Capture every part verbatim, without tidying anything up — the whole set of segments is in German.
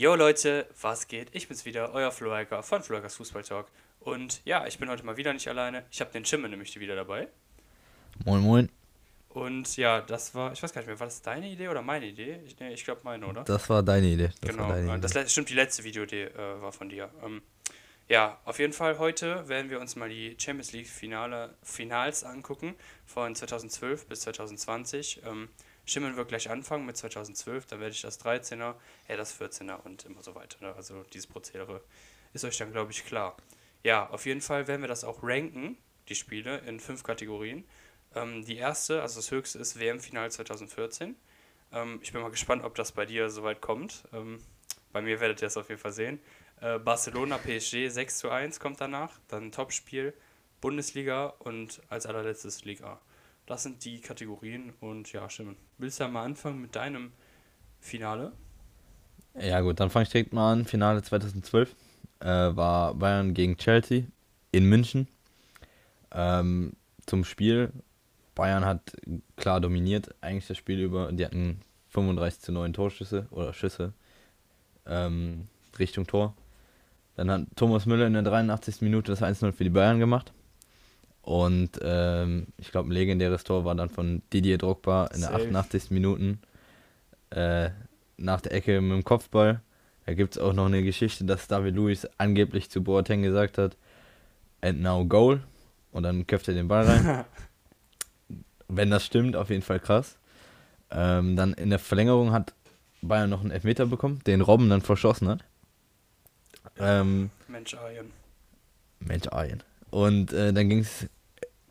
Jo Leute, was geht? Ich bin's wieder, euer Flo Eiker von Flo Eikers Fußball Talk. Und ja, ich bin heute mal wieder nicht alleine. Ich habe den Shimmen nämlich wieder dabei. Moin, moin. Und ja, das war, ich weiß gar nicht mehr, war das deine Idee oder meine Idee? Ich, nee, ich glaube meine, oder? Das war deine Idee. Das genau, war deine das Idee. Stimmt, die letzte Videoidee äh, war von dir. Ähm, ja, auf jeden Fall heute werden wir uns mal die Champions League Finale Finals angucken von zweitausendzwölf bis zweitausendzwanzig. Ähm, Shimmen wird gleich anfangen mit zweitausendzwölf, dann werde ich das dreizehner, er das vierzehner und immer so weiter. Ne? Also dieses Prozedere ist euch dann, glaube ich, klar. Ja, auf jeden Fall werden wir das auch ranken, die Spiele, in fünf Kategorien. Ähm, die erste, also das höchste, ist W M-Final zweitausendvierzehn. Ähm, ich bin mal gespannt, ob das bei dir soweit kommt. Ähm, bei mir werdet ihr das auf jeden Fall sehen. Äh, Barcelona, P S G sechs zu eins kommt danach. Dann Topspiel, Bundesliga und als allerletztes Liga. Das sind die Kategorien und ja, stimmt. Willst du ja mal anfangen mit deinem Finale? Ja gut, dann fange ich direkt mal an. Finale zweitausendzwölf äh, war Bayern gegen Chelsea in München. Ähm, zum Spiel, Bayern hat klar dominiert, eigentlich das Spiel über. Die hatten fünfunddreißig zu neun Torschüsse oder Schüsse ähm, Richtung Tor. Dann hat Thomas Müller in der dreiundachtzigsten Minute das eins zu null für die Bayern gemacht. Und ähm, ich glaube, ein legendäres Tor war dann von Didier Drogba in der Safe. achtundachtzigsten Minute äh, nach der Ecke mit dem Kopfball. Da gibt es auch noch eine Geschichte, dass David Luiz angeblich zu Boateng gesagt hat, and now goal. Und dann köpft er den Ball rein. Wenn das stimmt, auf jeden Fall krass. Ähm, dann in der Verlängerung hat Bayern noch einen Elfmeter bekommen, den Robben dann verschossen hat. Ähm, Mensch Arjen. Mensch Arjen. Und äh, dann ging es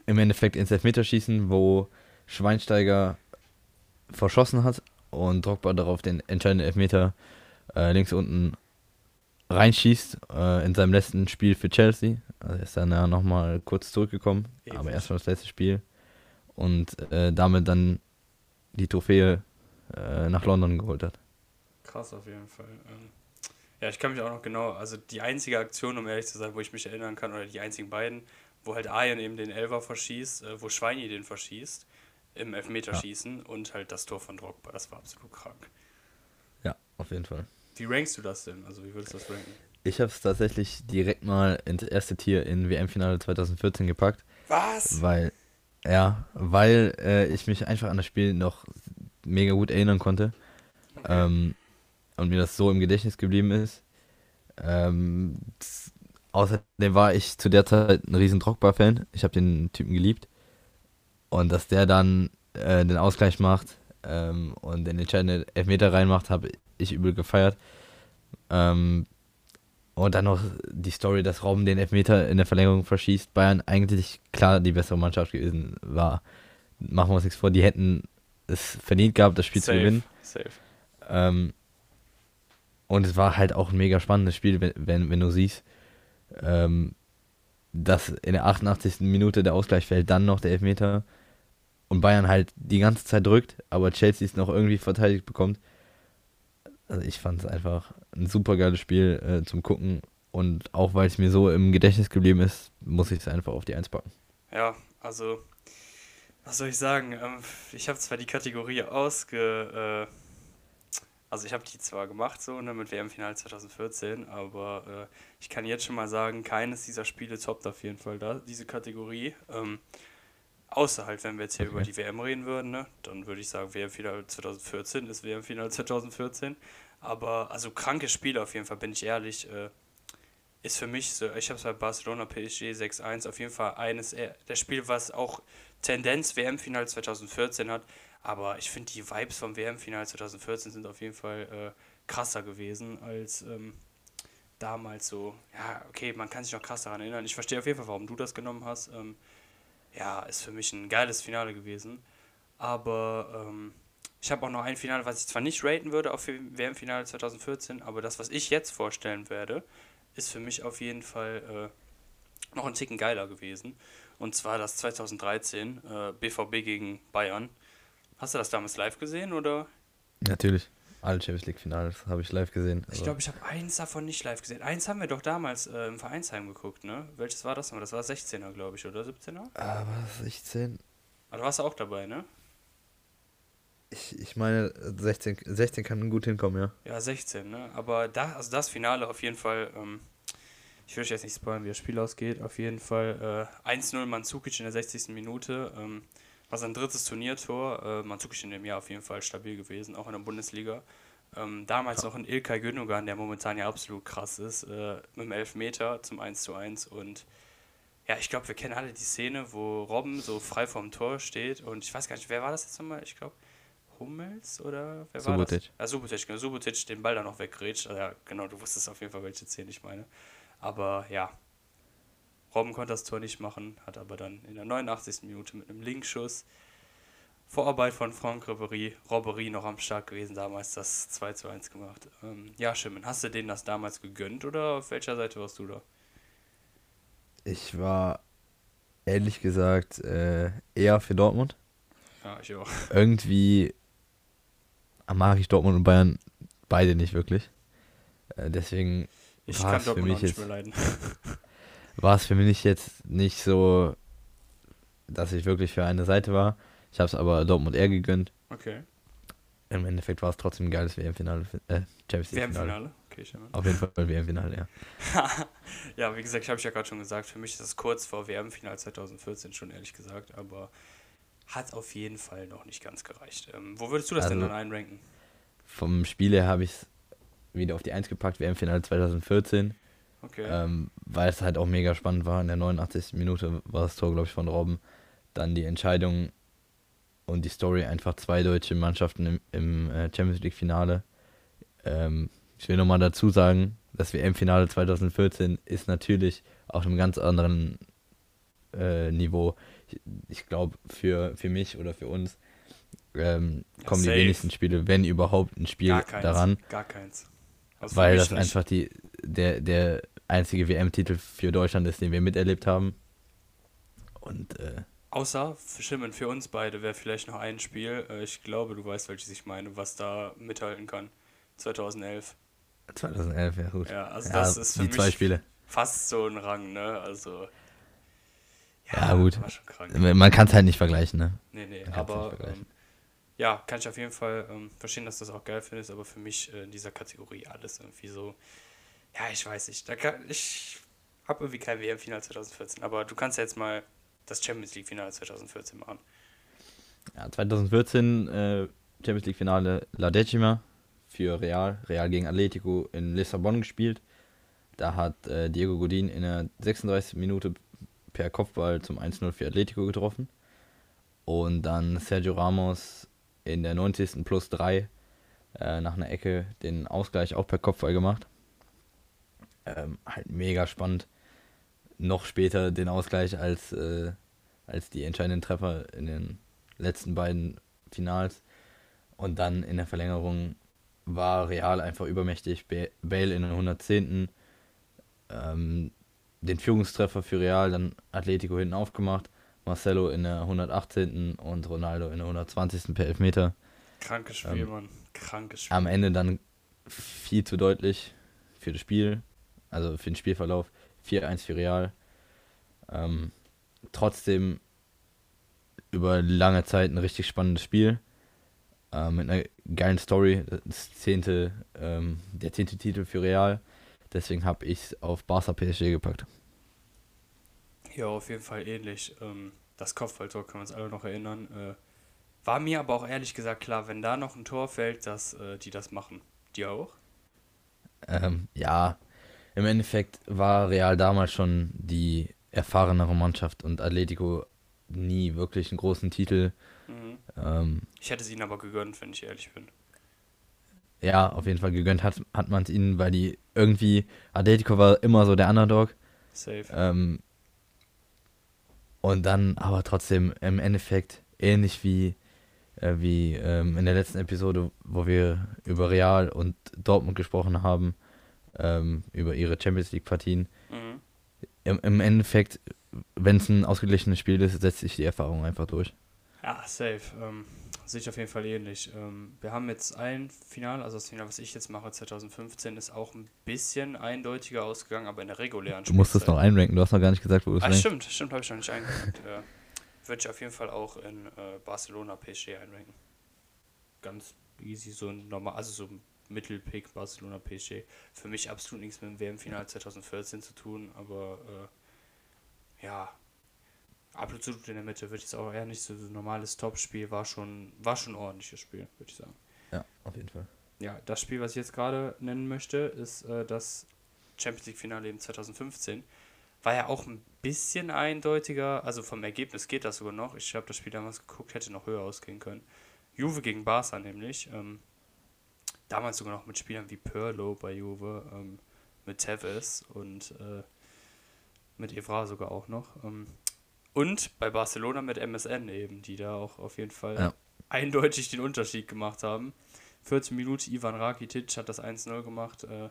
im Endeffekt ins Elfmeterschießen, wo Schweinsteiger verschossen hat und Drogba darauf den entscheidenden Elfmeter äh, links unten reinschießt äh, in seinem letzten Spiel für Chelsea. Also er ist dann ja nochmal kurz zurückgekommen, Eben. aber erst mal das letzte Spiel und äh, damit dann die Trophäe äh, nach London geholt hat. Krass auf jeden Fall. Ähm Ja, ich kann mich auch noch genau, also die einzige Aktion, um ehrlich zu sein, wo ich mich erinnern kann, oder die einzigen beiden, wo halt Arjen eben den Elfer verschießt, äh, wo Schweini den verschießt, im Elfmeterschießen ja. Und halt das Tor von Drogba, das war absolut krank. Ja, auf jeden Fall. Wie rankst du das denn? Also wie würdest du das ranken? Ich habe es tatsächlich direkt mal ins erste Tier in W M-Finale zweitausendvierzehn gepackt. Was? Weil, ja, weil äh, ich mich einfach an das Spiel noch mega gut erinnern konnte. Okay. Ähm, Und mir das so im Gedächtnis geblieben ist. Ähm, außerdem war ich zu der Zeit ein riesen Drogba-Fan. Ich habe den Typen geliebt. Und dass der dann äh, den Ausgleich macht ähm, und den entscheidenden Elfmeter reinmacht, habe ich übel gefeiert. Ähm, und dann noch die Story, dass Robben den Elfmeter in der Verlängerung verschießt. Bayern eigentlich klar die bessere Mannschaft gewesen war. Machen wir uns nichts vor, die hätten es verdient gehabt, das Spiel safe, zu gewinnen. Safe. Ähm, Und es war halt auch ein mega spannendes Spiel, wenn, wenn, wenn du siehst, ähm, dass in der achtundachtzigsten Minute der Ausgleich fällt, dann noch der Elfmeter und Bayern halt die ganze Zeit drückt, aber Chelsea es noch irgendwie verteidigt bekommt. Also ich fand es einfach ein super geiles Spiel äh, zum Gucken und auch weil es mir so im Gedächtnis geblieben ist, muss ich es einfach auf die Eins packen. Ja, also, was soll ich sagen? Ähm, ich habe zwar die Kategorie ausge... Äh Also ich habe die zwar gemacht, so ne, mit W M-Final zweitausendvierzehn, aber äh, ich kann jetzt schon mal sagen, keines dieser Spiele toppt auf jeden Fall da, diese Kategorie. Ähm, außer halt, wenn wir jetzt hier okay. über die W M reden würden, ne, dann würde ich sagen, W M-Final zweitausendvierzehn ist W M-Final zweitausendvierzehn. Aber, also kranke Spiele auf jeden Fall, bin ich ehrlich, äh, ist für mich so, ich habe es bei Barcelona, P S G sechs eins auf jeden Fall eines der Spiele, was auch Tendenz W M-Final zweitausendvierzehn hat. Aber ich finde, die Vibes vom W M-Final zweitausendvierzehn sind auf jeden Fall äh, krasser gewesen als ähm, damals so. Ja, okay, man kann sich noch krass daran erinnern. Ich verstehe auf jeden Fall, warum du das genommen hast. Ähm, ja, ist für mich ein geiles Finale gewesen. Aber ähm, ich habe auch noch ein Finale, was ich zwar nicht raten würde auf W M-Finale zweitausendvierzehn, aber das, was ich jetzt vorstellen werde, ist für mich auf jeden Fall äh, noch ein Ticken geiler gewesen. Und zwar das zweitausenddreizehn, äh, B V B gegen Bayern. Hast du das damals live gesehen, oder? Natürlich. Alle Champions League-Finals habe ich live gesehen. Also ich glaube, ich habe eins davon nicht live gesehen. Eins haben wir doch damals äh, im Vereinsheim geguckt, ne? Welches war das nochmal? Das war sechzehner, glaube ich, oder siebzehner? Ah, war das sechzehn? Aber du warst auch dabei, ne? Ich, ich meine, sechzehn kann gut hinkommen, ja. Ja, sechzehn, ne? Aber da, also das Finale auf jeden Fall, ähm, ich will euch jetzt nicht spoilern, wie das Spiel ausgeht, auf jeden Fall äh, eins null Mandžukić in der sechzigsten Minute, ähm, war sein drittes Turniertor, äh, Mandžukić in dem Jahr auf jeden Fall stabil gewesen, auch in der Bundesliga. Ähm, damals ja. noch ein Ilkay Gündogan, der momentan ja absolut krass ist, äh, mit dem Elfmeter zum eins zu eins und ja, ich glaube, wir kennen alle die Szene, wo Robben so frei vorm Tor steht und ich weiß gar nicht, wer war das jetzt nochmal? Ich glaube, Hummels oder wer Subotić. war das? Ja, Subotić, genau, Subotić den Ball dann noch weggrätscht. Also, ja, genau, du wusstest auf jeden Fall, welche Szene ich meine. Aber ja, Robben konnte das Tor nicht machen, hat aber dann in der neunundachtzigsten Minute mit einem Linkschuss Vorarbeit von Franck Ribéry, Robbery noch am Start gewesen, damals das zwei zu eins gemacht. Ähm, ja, Shimmen, hast du denen das damals gegönnt oder auf welcher Seite warst du da? Ich war, ehrlich gesagt, äh, eher für Dortmund. Ja, ich auch. Irgendwie mag ich Dortmund und Bayern beide nicht wirklich. Äh, deswegen ich war es für mich jetzt war es für mich jetzt nicht so, dass ich wirklich für eine Seite war. Ich habe es aber Dortmund eher gegönnt. Okay. Im Endeffekt war es trotzdem ein geiles W M-Finale. Äh, Champions League W M-Finale? Okay, auf jeden Fall beim W M-Finale, ja. Ja, wie gesagt, ich habe ich ja gerade schon gesagt, für mich ist das kurz vor W M-Finale zwanzig vierzehn schon, ehrlich gesagt, aber hat auf jeden Fall noch nicht ganz gereicht. Ähm, wo würdest du das also, denn dann einranken? Vom Spiel her habe ich es wieder auf die eins gepackt, W M-Finale zwanzig vierzehn. Okay. Ähm, weil es halt auch mega spannend war. In der neunundachtzigsten Minute war das Tor, glaube ich, von Robben. Dann die Entscheidung und die Story, einfach zwei deutsche Mannschaften im, im Champions League-Finale. Ähm, ich will nochmal dazu sagen, das W M-Finale zwanzig vierzehn ist natürlich auf einem ganz anderen äh, Niveau. Ich, ich glaube, für, für mich oder für uns ähm, kommen ja, die wenigsten Spiele, wenn überhaupt, ein Spiel gar keins, daran. Gar keins. Also weil das nicht. einfach die der, der einzige W M-Titel für Deutschland ist, den wir miterlebt haben. Und äh, Außer, für Shimmen, für uns beide wäre vielleicht noch ein Spiel, äh, ich glaube, du weißt, welches ich meine, was da mithalten kann. zwanzig elf. zwanzig elf, ja gut. Ja, also ja, das ist für die mich zwei Spiele. Fast so ein Rang, ne? Also Ja, ja gut, war schon krank. Man kann es halt nicht vergleichen, ne? Nee, nee, aber ähm, ja, kann ich auf jeden Fall ähm, verstehen, dass du das auch geil findest, aber für mich äh, in dieser Kategorie alles irgendwie so, ja, ich weiß nicht, da kann, ich habe irgendwie kein W M-Finale zwanzig vierzehn, aber du kannst ja jetzt mal das Champions League-Finale zwanzig vierzehn machen. Ja, zwanzig vierzehn äh, Champions League-Finale La Decima für Real, Real gegen Atletico in Lissabon gespielt. Da hat äh, Diego Godín in der sechsunddreißigsten Minute per Kopfball zum eins null für Atletico getroffen. Und dann Sergio Ramos in der neunzigsten plus drei äh, nach einer Ecke den Ausgleich auch per Kopfball gemacht. Ähm, halt mega spannend. Noch später den Ausgleich als, äh, als die entscheidenden Treffer in den letzten beiden Finals. Und dann in der Verlängerung war Real einfach übermächtig. Bale in der hundertzehnten Ähm, den Führungstreffer für Real, dann Atletico hinten aufgemacht, Marcelo in der hundertachtzehnten und Ronaldo in der hundertzwanzigsten per Elfmeter. Krankes Spiel, ähm, Mann. Krankes Spiel. Am Ende dann viel zu deutlich für das Spiel, also für den Spielverlauf. vier eins für Real. Ähm, trotzdem über lange Zeit ein richtig spannendes Spiel. Ähm, mit einer geilen Story. Das zehnte, ähm, der zehnte Titel für Real. Deswegen habe ich es auf Barca P S G gepackt. Ja, auf jeden Fall ähnlich. Das Kopfballtor können wir uns alle noch erinnern. War mir aber auch ehrlich gesagt klar, wenn da noch ein Tor fällt, dass die das machen. Die auch? Ähm, ja, im Endeffekt war Real damals schon die erfahrenere Mannschaft und Atletico nie wirklich einen großen Titel. Mhm. Ähm, ich hätte es ihnen aber gegönnt, wenn ich ehrlich bin. Ja, auf jeden Fall gegönnt hat, hat man es ihnen, weil die irgendwie, Atletico war immer so der Underdog. Safe. Ähm, und dann aber trotzdem im Endeffekt ähnlich wie, äh, wie ähm, in der letzten Episode, wo wir über Real und Dortmund gesprochen haben, ähm, über ihre Champions League Partien. Mhm. Im, Im Endeffekt, wenn es ein ausgeglichenes Spiel ist, setzt sich die Erfahrung einfach durch. Ja, safe. Ähm, sehe ich auf jeden Fall ähnlich. Ähm, wir haben jetzt ein Finale, also das Finale, was ich jetzt mache, zwanzig fünfzehn, ist auch ein bisschen eindeutiger ausgegangen, aber in der regulären Spielzeit. Du musst es noch einranken, du hast noch gar nicht gesagt, wo du es rankst. Ah, stimmt, stimmt, habe ich noch nicht eingerankt. äh, Würde ich auf jeden Fall auch in äh, Barcelona P S G einranken. ganz easy, so ein normal, also so ein Mittelpick, Barcelona, P S G. Für mich absolut nichts mit dem W M-Finale zwanzig vierzehn zu tun, aber äh, ja, absolut in der Mitte würde ich es auch eher nicht so, so ein normales Topspiel, war schon, war schon ein ordentliches Spiel, würde ich sagen. Ja, auf jeden Fall. Ja, das Spiel, was ich jetzt gerade nennen möchte, ist äh, das Champions League-Finale im zwanzig fünfzehn. War ja auch ein bisschen eindeutiger, also vom Ergebnis geht das sogar noch. Ich habe das Spiel damals geguckt, hätte noch höher ausgehen können. Juve gegen Barca nämlich. Ähm, damals sogar noch mit Spielern wie Pirlo bei Juve, ähm, mit Tevez und äh, mit Evra sogar auch noch. Ähm, und bei Barcelona mit M S N eben, die da auch auf jeden Fall ja. eindeutig den Unterschied gemacht haben. vierzehn Minuten, Ivan Rakitic hat das eins null gemacht, äh,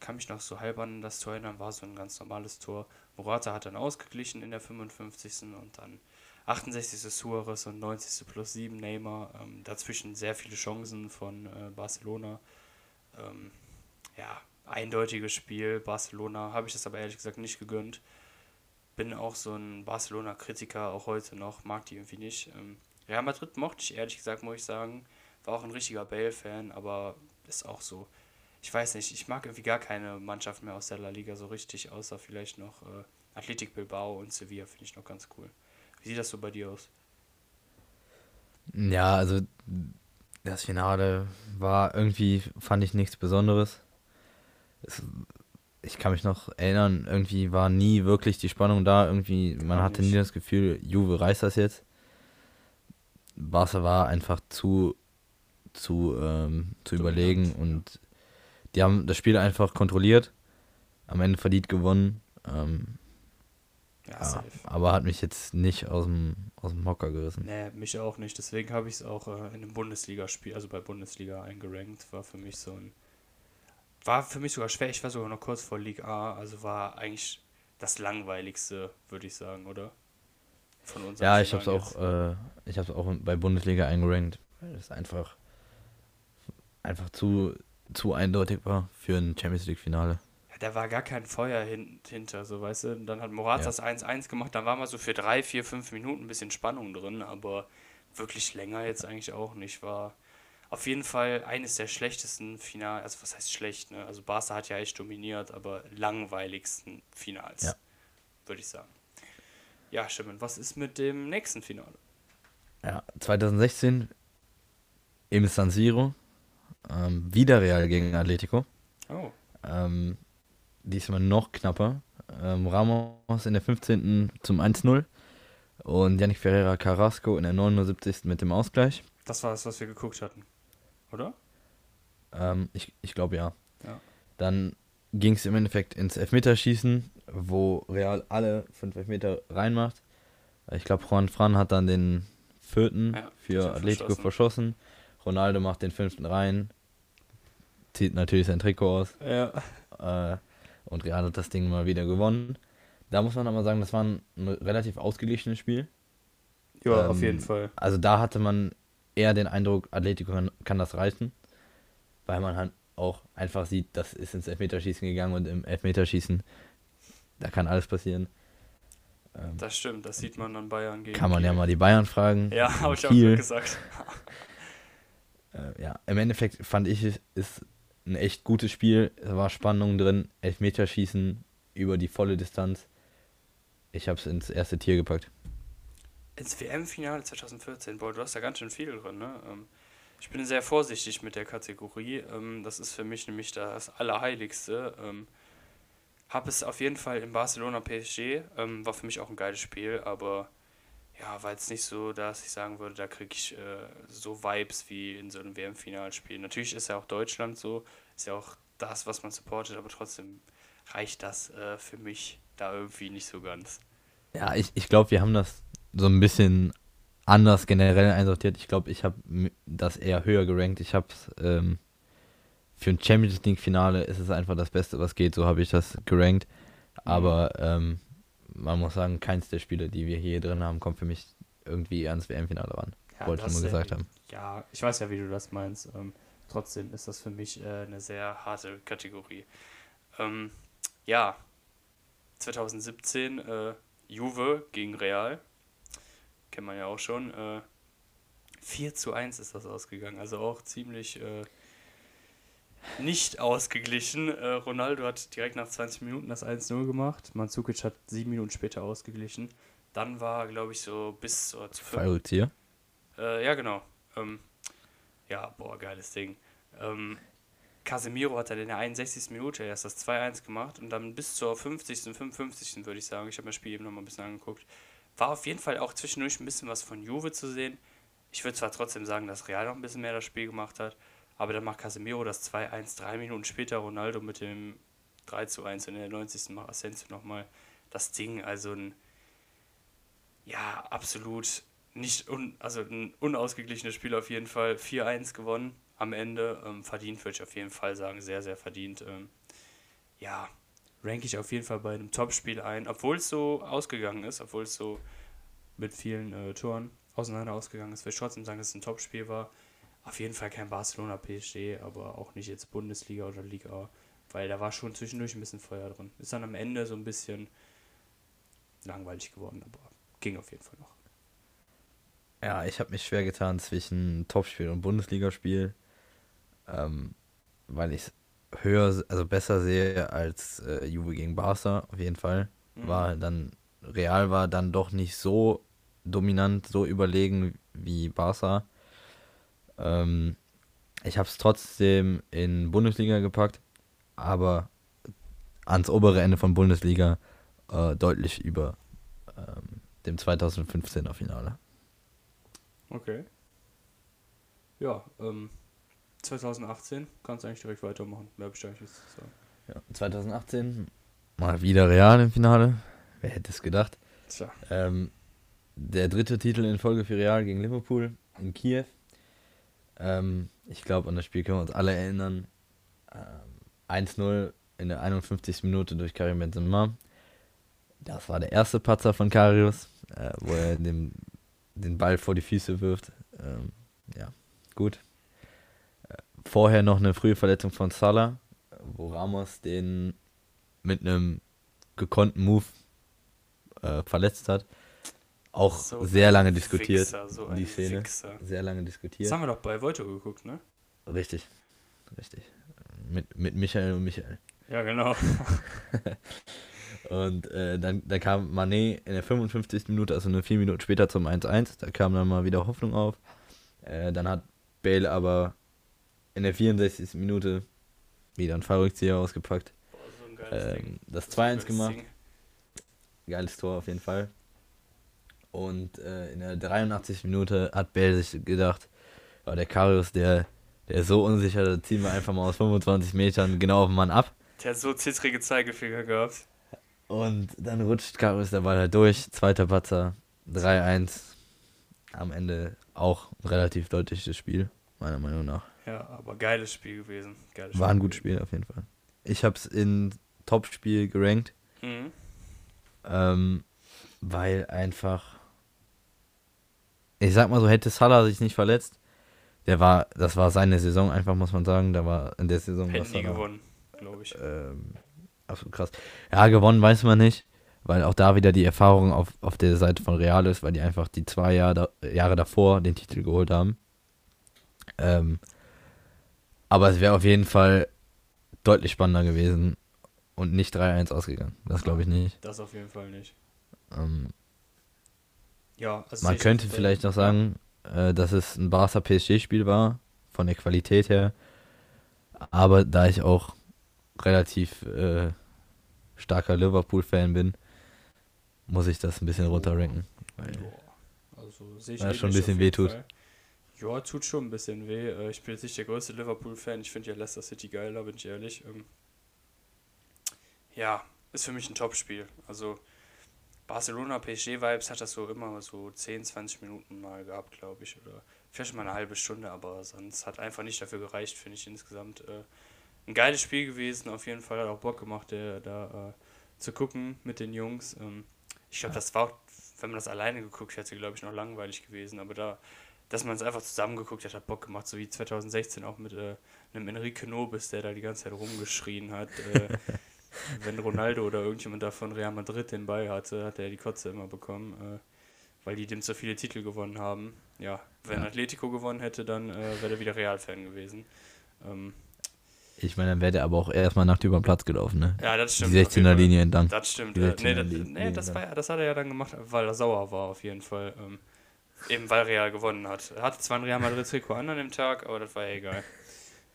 kann mich noch so halb an das Tor erinnern, war so ein ganz normales Tor. Morata hat dann ausgeglichen in der fünfundfünfzigsten und dann achtundsechzigsten Suárez und neunzigsten plus sieben Neymar. Ähm, dazwischen sehr viele Chancen von äh, Barcelona. Ähm, ja, eindeutiges Spiel. Barcelona habe ich das aber ehrlich gesagt nicht gegönnt. Bin auch so ein Barcelona-Kritiker, auch heute noch, mag die irgendwie nicht. Ähm, Real Madrid mochte ich ehrlich gesagt, muss ich sagen. War auch ein richtiger Bale-Fan, aber ist auch so. Ich weiß nicht, ich mag irgendwie gar keine Mannschaft mehr aus der La Liga so richtig, außer vielleicht noch äh, Athletic Bilbao und Sevilla, finde ich noch ganz cool. Wie sieht das so bei dir aus? Ja, also das Finale war irgendwie, fand ich nichts Besonderes. Es, ich kann mich noch erinnern, irgendwie war nie wirklich die Spannung da. Irgendwie, man hatte nie das Gefühl, Juve reißt das jetzt. Barca war einfach zu, zu, ähm, zu überlegen und die haben das Spiel einfach kontrolliert, am Ende verdient gewonnen, ähm, ja, ja, aber hat mich jetzt nicht aus dem, aus dem Hocker gerissen. Nee, mich auch nicht, deswegen habe ich es auch äh, in einem Bundesligaspiel, also bei Bundesliga eingerankt, war für mich so ein, war für mich sogar schwer, ich war sogar noch kurz vor Ligue A, also war eigentlich das Langweiligste, würde ich sagen, oder? Von uns. Ja, ich habe es auch, äh, ich habe es auch bei Bundesliga eingerankt, weil es einfach, einfach zu... zu eindeutig war für ein Champions-League-Finale. Ja, da war gar kein Feuer hin- hinter, so weißt du. Dann hat Morata das ja. eins eins gemacht, dann war mal so für drei, vier, fünf Minuten ein bisschen Spannung drin, aber wirklich länger jetzt eigentlich auch nicht. War auf jeden Fall eines der schlechtesten Finale, also was heißt schlecht, ne? Also Barca hat ja echt dominiert, aber langweiligsten Finals, ja. würde ich sagen. Ja, Schimmen, was ist mit dem nächsten Finale? Ja, zwanzig sechzehn im San Siro. Ähm, wieder Real gegen Atletico. Oh. Ähm, diesmal noch knapper. Ähm, Ramos in der fünfzehnten zum eins null und Yannick Ferreira Carrasco in der neunundsiebzigsten mit dem Ausgleich. Das war das, was wir geguckt hatten, oder? Ähm, ich ich glaube ja. ja. Dann ging es im Endeffekt ins Elfmeterschießen, wo Real alle fünf Elfmeter reinmacht. Ich glaube, Juan Fran hat dann den vierten ja, für Atletico verschossen. Ronaldo macht den fünften rein, zieht natürlich sein Trikot aus. Ja. Äh, und Real hat das Ding mal wieder gewonnen. Da muss man aber sagen, das war ein relativ ausgeglichenes Spiel. Ja, ähm, auf jeden Fall. Also da hatte man eher den Eindruck, Atletico kann, kann das reißen, weil man halt auch einfach sieht, das ist ins Elfmeterschießen gegangen und im Elfmeterschießen, da kann alles passieren. Ähm, das stimmt, das sieht man an Bayern gegen. Kann man ja mal die Bayern fragen. Ja, habe ich auch gesagt. Ja, im Endeffekt fand ich, es ist ein echt gutes Spiel. Es war Spannung drin, Elfmeterschießen über die volle Distanz. Ich habe es ins erste Tier gepackt. Ins W M-Finale zwanzig vierzehn, boah, du hast da ganz schön viel drin, ne? Ich bin sehr vorsichtig mit der Kategorie. Das ist für mich nämlich das Allerheiligste. Habe es auf jeden Fall in Barcelona P S G. War für mich auch ein geiles Spiel, aber... Ja, war jetzt nicht so, dass ich sagen würde, da kriege ich äh, so Vibes wie in so einem W M-Finalspiel. Natürlich ist ja auch Deutschland so, ist ja auch das, was man supportet, aber trotzdem reicht das äh, für mich da irgendwie nicht so ganz. Ja, ich, ich glaube, wir haben das so ein bisschen anders generell einsortiert. Ich glaube, ich habe das eher höher gerankt. Ich habe es ähm, für ein Champions League-Finale ist es einfach das Beste, was geht. So habe ich das gerankt. Aber, ähm, man muss sagen, keins der Spiele, die wir hier drin haben, kommt für mich irgendwie ans W M-Finale ran. Ja, wollte ich schon mal gesagt haben. Ja, ich weiß ja, wie du das meinst. Ähm, trotzdem ist das für mich äh, eine sehr harte Kategorie. Ähm, ja, zwanzig siebzehn äh, Juve gegen Real. Kennt man ja auch schon. Äh, vier zu eins ist das ausgegangen, also auch ziemlich äh, nicht ausgeglichen. Äh, Ronaldo hat direkt nach zwanzig Minuten das eins zu null gemacht, Mandžukić hat sieben Minuten später ausgeglichen. Dann war, glaube ich, so bis zur fünf. Äh, ja, genau. Ähm, ja, boah, geiles Ding. Ähm, Casemiro hat dann in der einundsechzigsten Minute erst das zwei eins gemacht und dann bis zur fünfzigsten, fünfundfünfzigsten würde ich sagen, ich habe mir das Spiel eben nochmal ein bisschen angeguckt, war auf jeden Fall auch zwischendurch ein bisschen was von Juve zu sehen. Ich würde zwar trotzdem sagen, dass Real noch ein bisschen mehr das Spiel gemacht hat, aber dann macht Casemiro das zwei eins, drei Minuten später Ronaldo mit dem drei zu eins in der neunzigsten macht Asensio nochmal das Ding, also ein ja, absolut nicht, un, also ein unausgeglichenes Spiel auf jeden Fall, vier eins gewonnen am Ende, ähm, verdient würde ich auf jeden Fall sagen, sehr, sehr verdient. Ähm, ja, ranke ich auf jeden Fall bei einem Topspiel ein, obwohl es so ausgegangen ist, obwohl es so mit vielen äh, Toren auseinander ausgegangen ist, würde ich trotzdem sagen, dass es ein Topspiel war. Auf jeden Fall kein Barcelona-P S G, aber auch nicht jetzt Bundesliga oder Liga, weil da war schon zwischendurch ein bisschen Feuer drin. Ist dann am Ende so ein bisschen langweilig geworden, aber ging auf jeden Fall noch. Ja, ich habe mich schwer getan zwischen Topspiel und Bundesligaspiel, ähm, weil ich es höher, also besser sehe als äh, Juve gegen Barca, auf jeden Fall. Mhm. War dann, Real war dann doch nicht so dominant, so überlegen wie Barca. Ähm, ich habe es trotzdem in Bundesliga gepackt, aber ans obere Ende von Bundesliga äh, deutlich über ähm, dem zweitausendfünfzehner Finale. Okay. Ja, ähm, zweitausendachtzehn kannst du eigentlich direkt weitermachen. Mehr bestimmt nichts zu sagen. Ja, zweitausendachtzehn mal wieder Real im Finale. Wer hätte es gedacht? Tja. Ähm, der dritte Titel in Folge für Real gegen Liverpool in Kiew. Ähm, ich glaube, an das Spiel können wir uns alle erinnern. Ähm, eins null in der einundfünfzigsten Minute durch Karim Benzema. Das war der erste Patzer von Karius, äh, wo er dem, den Ball vor die Füße wirft. Ähm, ja, gut. Äh, vorher noch eine frühe Verletzung von Salah, wo Ramos den mit einem gekonnten Move äh, verletzt hat. Auch so sehr lange diskutiert, Fixer, so die Szene. Fixer. Sehr lange diskutiert. Das haben wir doch bei Volto geguckt, ne? Richtig, richtig. Mit, mit Michael und Michael. Ja, genau. Und äh, dann, dann kam Mané in der fünfundfünfzigsten Minute, also nur vier Minuten später zum eins eins. Da kam dann mal wieder Hoffnung auf. Äh, dann hat Bale aber in der vierundsechzigsten Minute wieder einen Fallrückzieher ausgepackt. Boah, so ein geiles ähm, Ding. Das zwei eins gemacht. Ding. Geiles Tor auf jeden Fall. Und äh, in der dreiundachtzigsten Minute hat Bale sich gedacht, oh, der Karius, der, der ist so unsicher, da ziehen wir einfach mal aus fünfundzwanzig Metern genau auf den Mann ab. Der hat so zittrige Zeigefinger gehabt. Und dann rutscht Karius der Ball halt durch, zweiter Patzer, drei eins. Am Ende auch ein relativ deutliches Spiel, meiner Meinung nach. Ja, aber geiles Spiel gewesen. Geiles War ein gutes Spiel auf jeden Fall. Ich hab's in Topspiel gerankt, mhm. ähm, weil einfach, ich sag mal so, hätte Salah sich nicht verletzt, der war, das war seine Saison einfach, muss man sagen, da war in der Saison was nie gewonnen, glaube ich. Ähm, Absolut krass. Ja, gewonnen weiß man nicht, weil auch da wieder die Erfahrung auf, auf der Seite von Real ist, weil die einfach die zwei Jahr da, Jahre davor den Titel geholt haben. Ähm, aber es wäre auf jeden Fall deutlich spannender gewesen und nicht drei eins ausgegangen. Das glaube ich nicht. Das auf jeden Fall nicht. Ähm, ja, also man könnte vielleicht noch sagen, äh, dass es ein Barca-P S G-Spiel war, von der Qualität her. Aber da ich auch relativ äh, starker Liverpool-Fan bin, muss ich das ein bisschen runterranken. Weil also, sehe ich das schon ein bisschen weh tut. Ja, tut schon ein bisschen weh. Ich bin jetzt nicht der größte Liverpool-Fan. Ich finde ja Leicester City geiler, bin ich ehrlich. Ja, ist für mich ein Top-Spiel. Also Barcelona-P S G-Vibes hat das so immer so zehn, zwanzig Minuten mal gehabt, glaube ich. Oder vielleicht mal eine halbe Stunde, aber sonst hat einfach nicht dafür gereicht, finde ich insgesamt. Äh, Ein geiles Spiel gewesen, auf jeden Fall, hat auch Bock gemacht, der, da äh, zu gucken mit den Jungs. Ähm, ich glaube, das war auch, wenn man das alleine geguckt hätte, glaube ich, noch langweilig gewesen. Aber da, dass man es einfach zusammengeguckt hat, hat Bock gemacht, so wie zweitausendsechzehn auch mit äh, einem Enrique Nobis, der da die ganze Zeit rumgeschrien hat. Äh, wenn Ronaldo oder irgendjemand da von Real Madrid den Ball hatte, hat er die Kotze immer bekommen. Äh, weil die dem so viele Titel gewonnen haben. Ja, wenn ja. Atletico gewonnen hätte, dann äh, wäre der wieder Real-Fan gewesen. Ähm, ich meine, dann wäre der aber auch erstmal Nacht über den Platz gelaufen, ne? Ja, das stimmt. Die sechzehner-Linie entlang. Das stimmt. Nee, das, nee das, war, das hat er ja dann gemacht, weil er sauer war auf jeden Fall. Ähm, eben weil Real gewonnen hat. Er hatte zwar ein Real Madrid-Trikot an an dem Tag, aber das war ja egal.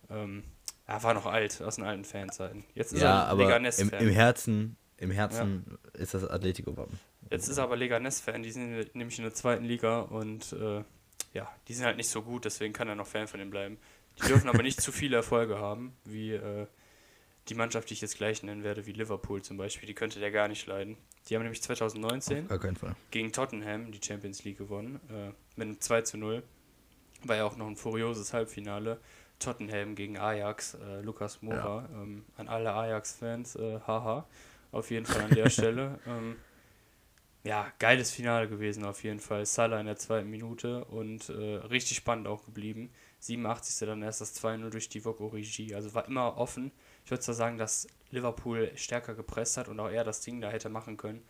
Ähm, er war noch alt, aus den alten Fanzeiten. Jetzt ist ja, er Leganés-Fan. Im, im Herzen, im Herzen ja. ist das Atletico-Wappen. Jetzt ist er aber Leganés-Fan, die sind nämlich in der zweiten Liga und äh, ja, die sind halt nicht so gut, deswegen kann er noch Fan von denen bleiben. Die dürfen aber nicht zu viele Erfolge haben, wie äh, die Mannschaft, die ich jetzt gleich nennen werde, wie Liverpool zum Beispiel, die könnte der gar nicht leiden. Die haben nämlich zwanzig neunzehn Auf gar keinen Fall. Gegen Tottenham die Champions League gewonnen, äh, mit einem zwei zu null. War ja auch noch ein furioses Halbfinale. Tottenham gegen Ajax, äh, Lucas Moura, ja. ähm, an alle Ajax-Fans, äh, haha, auf jeden Fall an der Stelle. Ähm, ja, geiles Finale gewesen auf jeden Fall. Salah in der zweiten Minute und äh, richtig spannend auch geblieben. siebenundachtzigste dann erst das zwei null durch Divock Origi, also war immer offen. Ich würde zwar sagen, dass Liverpool stärker gepresst hat und auch er das Ding da hätte machen können,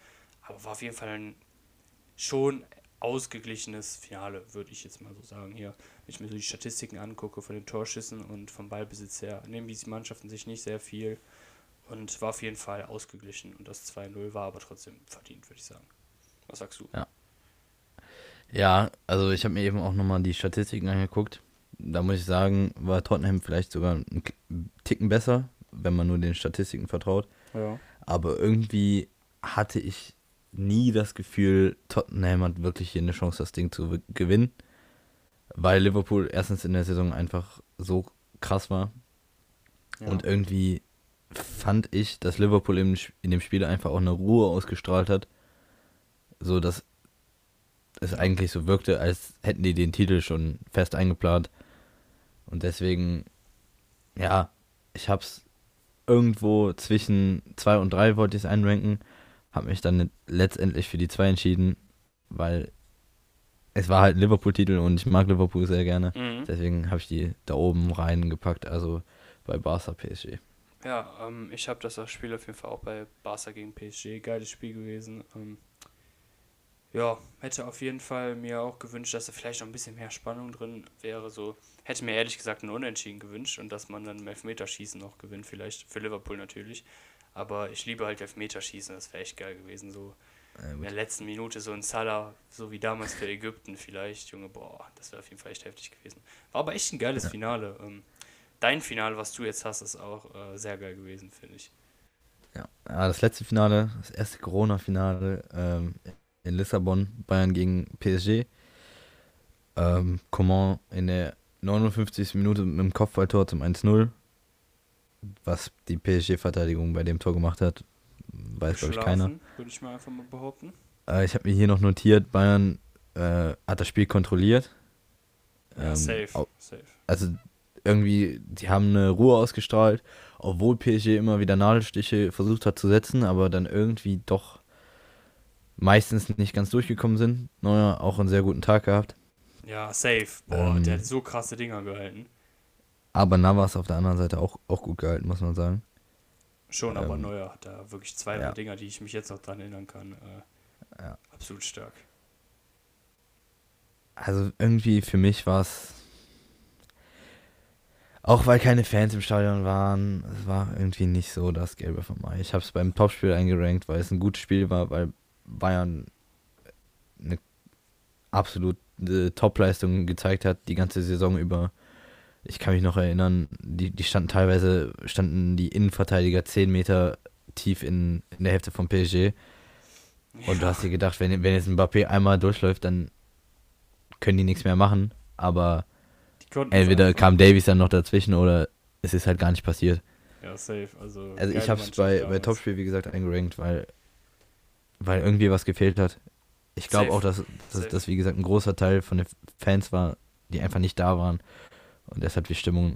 aber war auf jeden Fall ein schon ausgeglichenes Finale, würde ich jetzt mal so sagen hier. Wenn ich mir so die Statistiken angucke von den Torschüssen und vom Ballbesitz her, nehmen diese Mannschaften sich nicht sehr viel und war auf jeden Fall ausgeglichen und das zwei null war aber trotzdem verdient, würde ich sagen. Was sagst du? Ja, ja, also ich habe mir eben auch nochmal die Statistiken angeguckt. Da muss ich sagen, war Tottenham vielleicht sogar einen Ticken besser, wenn man nur den Statistiken vertraut. Ja. Aber irgendwie hatte ich nie das Gefühl, Tottenham hat wirklich hier eine Chance, das Ding zu gewinnen. Weil Liverpool erstens in der Saison einfach so krass war. Ja. Und irgendwie fand ich, dass Liverpool in dem Spiel einfach auch eine Ruhe ausgestrahlt hat. So dass es eigentlich so wirkte, als hätten die den Titel schon fest eingeplant. Und deswegen, ja, ich hab's irgendwo zwischen zwei und drei wollte ich es einranken, habe mich dann letztendlich für die zwei entschieden, weil es war halt ein Liverpool-Titel und ich mag Liverpool sehr gerne. Mhm. Deswegen habe ich die da oben reingepackt, also bei Barca P S G. Ja, ähm, ich habe das Spiel auf jeden Fall auch bei Barca gegen P S G, geiles Spiel gewesen. Ähm, ja, hätte auf jeden Fall mir auch gewünscht, dass da vielleicht noch ein bisschen mehr Spannung drin wäre, so. Hätte mir ehrlich gesagt einen Unentschieden gewünscht und dass man dann im Elfmeterschießen noch gewinnt, vielleicht, für Liverpool natürlich. Aber ich liebe halt Elfmeterschießen, das wäre echt geil gewesen, so ja, in der letzten Minute so ein Salah, so wie damals für Ägypten vielleicht, Junge, boah, das wäre auf jeden Fall echt heftig gewesen. War aber echt ein geiles ja. Finale. Dein Finale, was du jetzt hast, ist auch sehr geil gewesen, finde ich. Ja, das letzte Finale, das erste Corona-Finale in Lissabon, Bayern gegen P S G. Coman in der neunundfünfzigste Minute mit dem Kopfballtor zum eins null, was die P S G-Verteidigung bei dem Tor gemacht hat, weiß glaube ich keiner. Würde ich mal einfach mal behaupten. Äh, ich habe mir hier noch notiert, Bayern äh, hat das Spiel kontrolliert. Ähm, ja, safe. Auch, safe. Also irgendwie, die haben eine Ruhe ausgestrahlt, obwohl P S G immer wieder Nadelstiche versucht hat zu setzen, aber dann irgendwie doch meistens nicht ganz durchgekommen sind. Neuer auch einen sehr guten Tag gehabt. Ja, safe. Boah, ähm, der hat so krasse Dinger gehalten. Aber Navas auf der anderen Seite auch, auch gut gehalten, muss man sagen. Schon, ähm, aber Neuer hat da wirklich zwei ja. Dinger, die ich mich jetzt noch dran erinnern kann. Äh, ja. Absolut stark. Also irgendwie für mich war es, auch weil keine Fans im Stadion waren, es war irgendwie nicht so das Gelbe von Mai. Ich habe es beim Topspiel eingerankt, weil es ein gutes Spiel war, weil Bayern eine absolut Top-Leistung gezeigt hat, die ganze Saison über. Ich kann mich noch erinnern, die, die standen teilweise, standen die Innenverteidiger zehn Meter tief in, in der Hälfte von P S G. Und ja. du hast dir gedacht, wenn, wenn jetzt ein Mbappé einmal durchläuft, dann können die nichts mehr machen. Aber entweder kam Davies dann noch dazwischen oder es ist halt gar nicht passiert. Ja, safe. Also, also ich habe es bei, bei Topspiel, wie gesagt, eingerankt, weil, weil irgendwie was gefehlt hat. Ich glaube auch, dass das, wie gesagt, ein großer Teil von den Fans war, die einfach nicht da waren und deshalb die Stimmung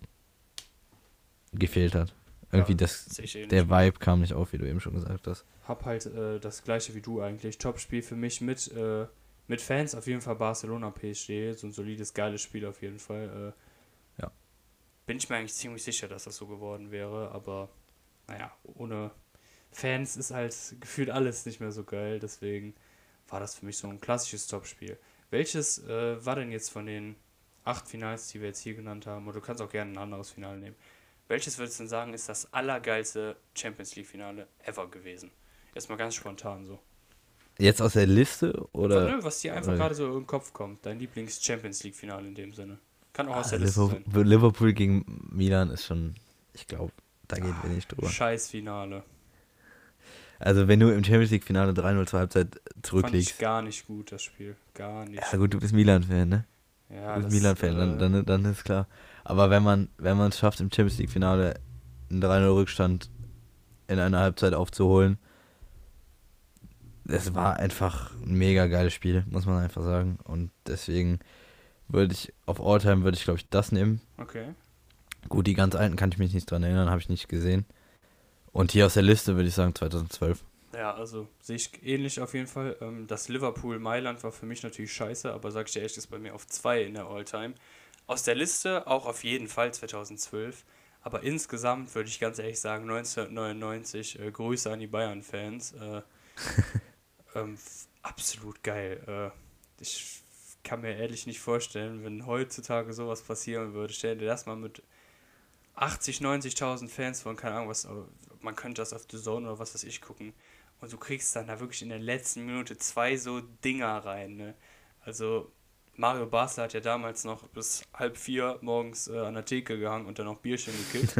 gefehlt hat. Irgendwie ja, das, das der Vibe kam nicht auf, wie du eben schon gesagt hast. Hab halt äh, das gleiche wie du eigentlich. Top-Spiel für mich mit, äh, mit Fans, auf jeden Fall Barcelona P S G, so ein solides, geiles Spiel auf jeden Fall. Äh, ja. Bin ich mir eigentlich ziemlich sicher, dass das so geworden wäre, aber naja, ohne Fans ist halt gefühlt alles nicht mehr so geil, deswegen war das für mich so ein klassisches Topspiel. Welches äh, war denn jetzt von den acht Finals, die wir jetzt hier genannt haben, oder du kannst auch gerne ein anderes Finale nehmen, welches würdest du denn sagen, ist das allergeilste Champions League Finale ever gewesen? Erstmal ganz spontan so. Jetzt aus der Liste? Oder? Nö, was dir einfach gerade so im Kopf kommt. Dein Lieblings-Champions League-Finale in dem Sinne. Kann auch ah, aus der Liste Liverpool, sein. Liverpool gegen Milan ist schon, ich glaube, da gehen ah, wir nicht drüber. Scheiß Finale. Also wenn du im Champions League-Finale drei null zur Halbzeit zurückliegst. Fand ich gar nicht gut, das Spiel. Gar nicht. Ja gut, du bist Milan-Fan, ne? Ja, du bist Milan-Fan, äh, dann, dann, dann ist klar. Aber wenn man wenn man es schafft, im Champions League-Finale einen drei null Rückstand in einer Halbzeit aufzuholen, es war einfach ein mega geiles Spiel, muss man einfach sagen. Und deswegen würde ich, auf Alltime würde ich, glaube ich, das nehmen. Okay. Gut, die ganz alten kann ich mich nicht dran erinnern, habe ich nicht gesehen. Und hier aus der Liste würde ich sagen zweitausendzwölf. Ja, also sehe ich ähnlich auf jeden Fall. Das Liverpool-Mailand war für mich natürlich scheiße, aber sag ich dir echt, ist bei mir auf zwei in der Alltime. Aus der Liste auch auf jeden Fall zweitausendzwölf. Aber insgesamt würde ich ganz ehrlich sagen neunzehnhundertneunundneunzig, äh, Grüße an die Bayern-Fans, äh, ähm, absolut geil. Äh, ich kann mir ehrlich nicht vorstellen, wenn heutzutage sowas passieren würde. Stell dir das mal mit achtzig, neunzigtausend Fans von, keine Ahnung, was, man könnte das auf The Zone oder was weiß ich gucken. Und du kriegst dann da wirklich in der letzten Minute zwei so Dinger rein. Ne? Also Mario Basler hat ja damals noch bis halb vier morgens äh, an der Theke gehangen und dann noch Bierchen gekippt.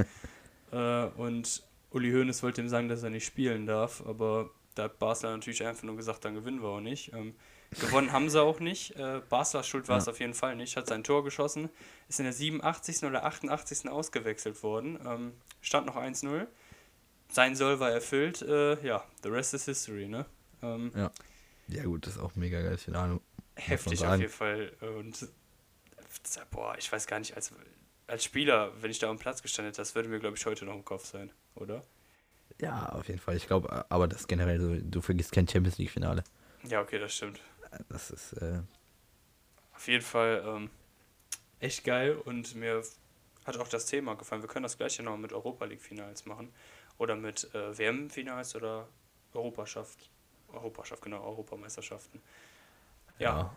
äh, und Uli Hoeneß wollte ihm sagen, dass er nicht spielen darf, aber da hat Basler natürlich einfach nur gesagt, dann gewinnen wir auch nicht. Ähm, gewonnen haben sie auch nicht. Äh, Baslers Schuld war es ja auf jeden Fall nicht. Hat sein Tor geschossen, ist in der siebenundachtzigsten oder achtundachtzigsten ausgewechselt worden. Ähm, stand noch eins null. Sein Soll war erfüllt. Äh, ja, the rest is history, ne? Ähm, ja. ja, gut, das ist auch mega geil. Ahnung, heftig auf jeden Fall. Und boah, ich weiß gar nicht, als, als Spieler, wenn ich da am Platz gestanden hätte, das würde mir, glaube ich, heute noch im Kopf sein, oder? Ja, auf jeden Fall. Ich glaube, aber das generell so, du vergisst kein Champions League-Finale. Ja, okay, das stimmt. Das ist äh auf jeden Fall ähm, echt geil und mir hat auch das Thema gefallen. Wir können das gleich ja noch mit Europa League-Finals machen oder mit äh, W M-Finals oder Europaschaft. Europaschaft, genau, Europameisterschaften. Ja.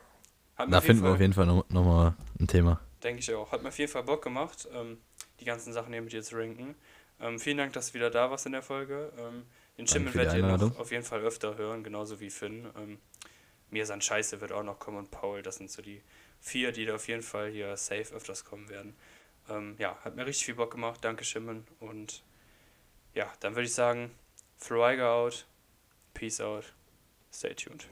ja. Da finden wir auf jeden Fall nochmal noch mal ein Thema. Denke ich auch. Hat mir auf jeden Fall Bock gemacht, ähm, die ganzen Sachen hier mit dir zu ranken. Ähm, vielen Dank, dass du wieder da warst in der Folge. Ähm, den Shimmen werdet ihr noch auf jeden Fall öfter hören, genauso wie Finn. Ähm, Mirsan Scheiße wird auch noch kommen und Paul, das sind so die vier, die da auf jeden Fall hier safe öfters kommen werden. Ähm, ja, hat mir richtig viel Bock gemacht. Danke, Shimmen. Und ja, dann würde ich sagen, Flo Eiker out, peace out, stay tuned.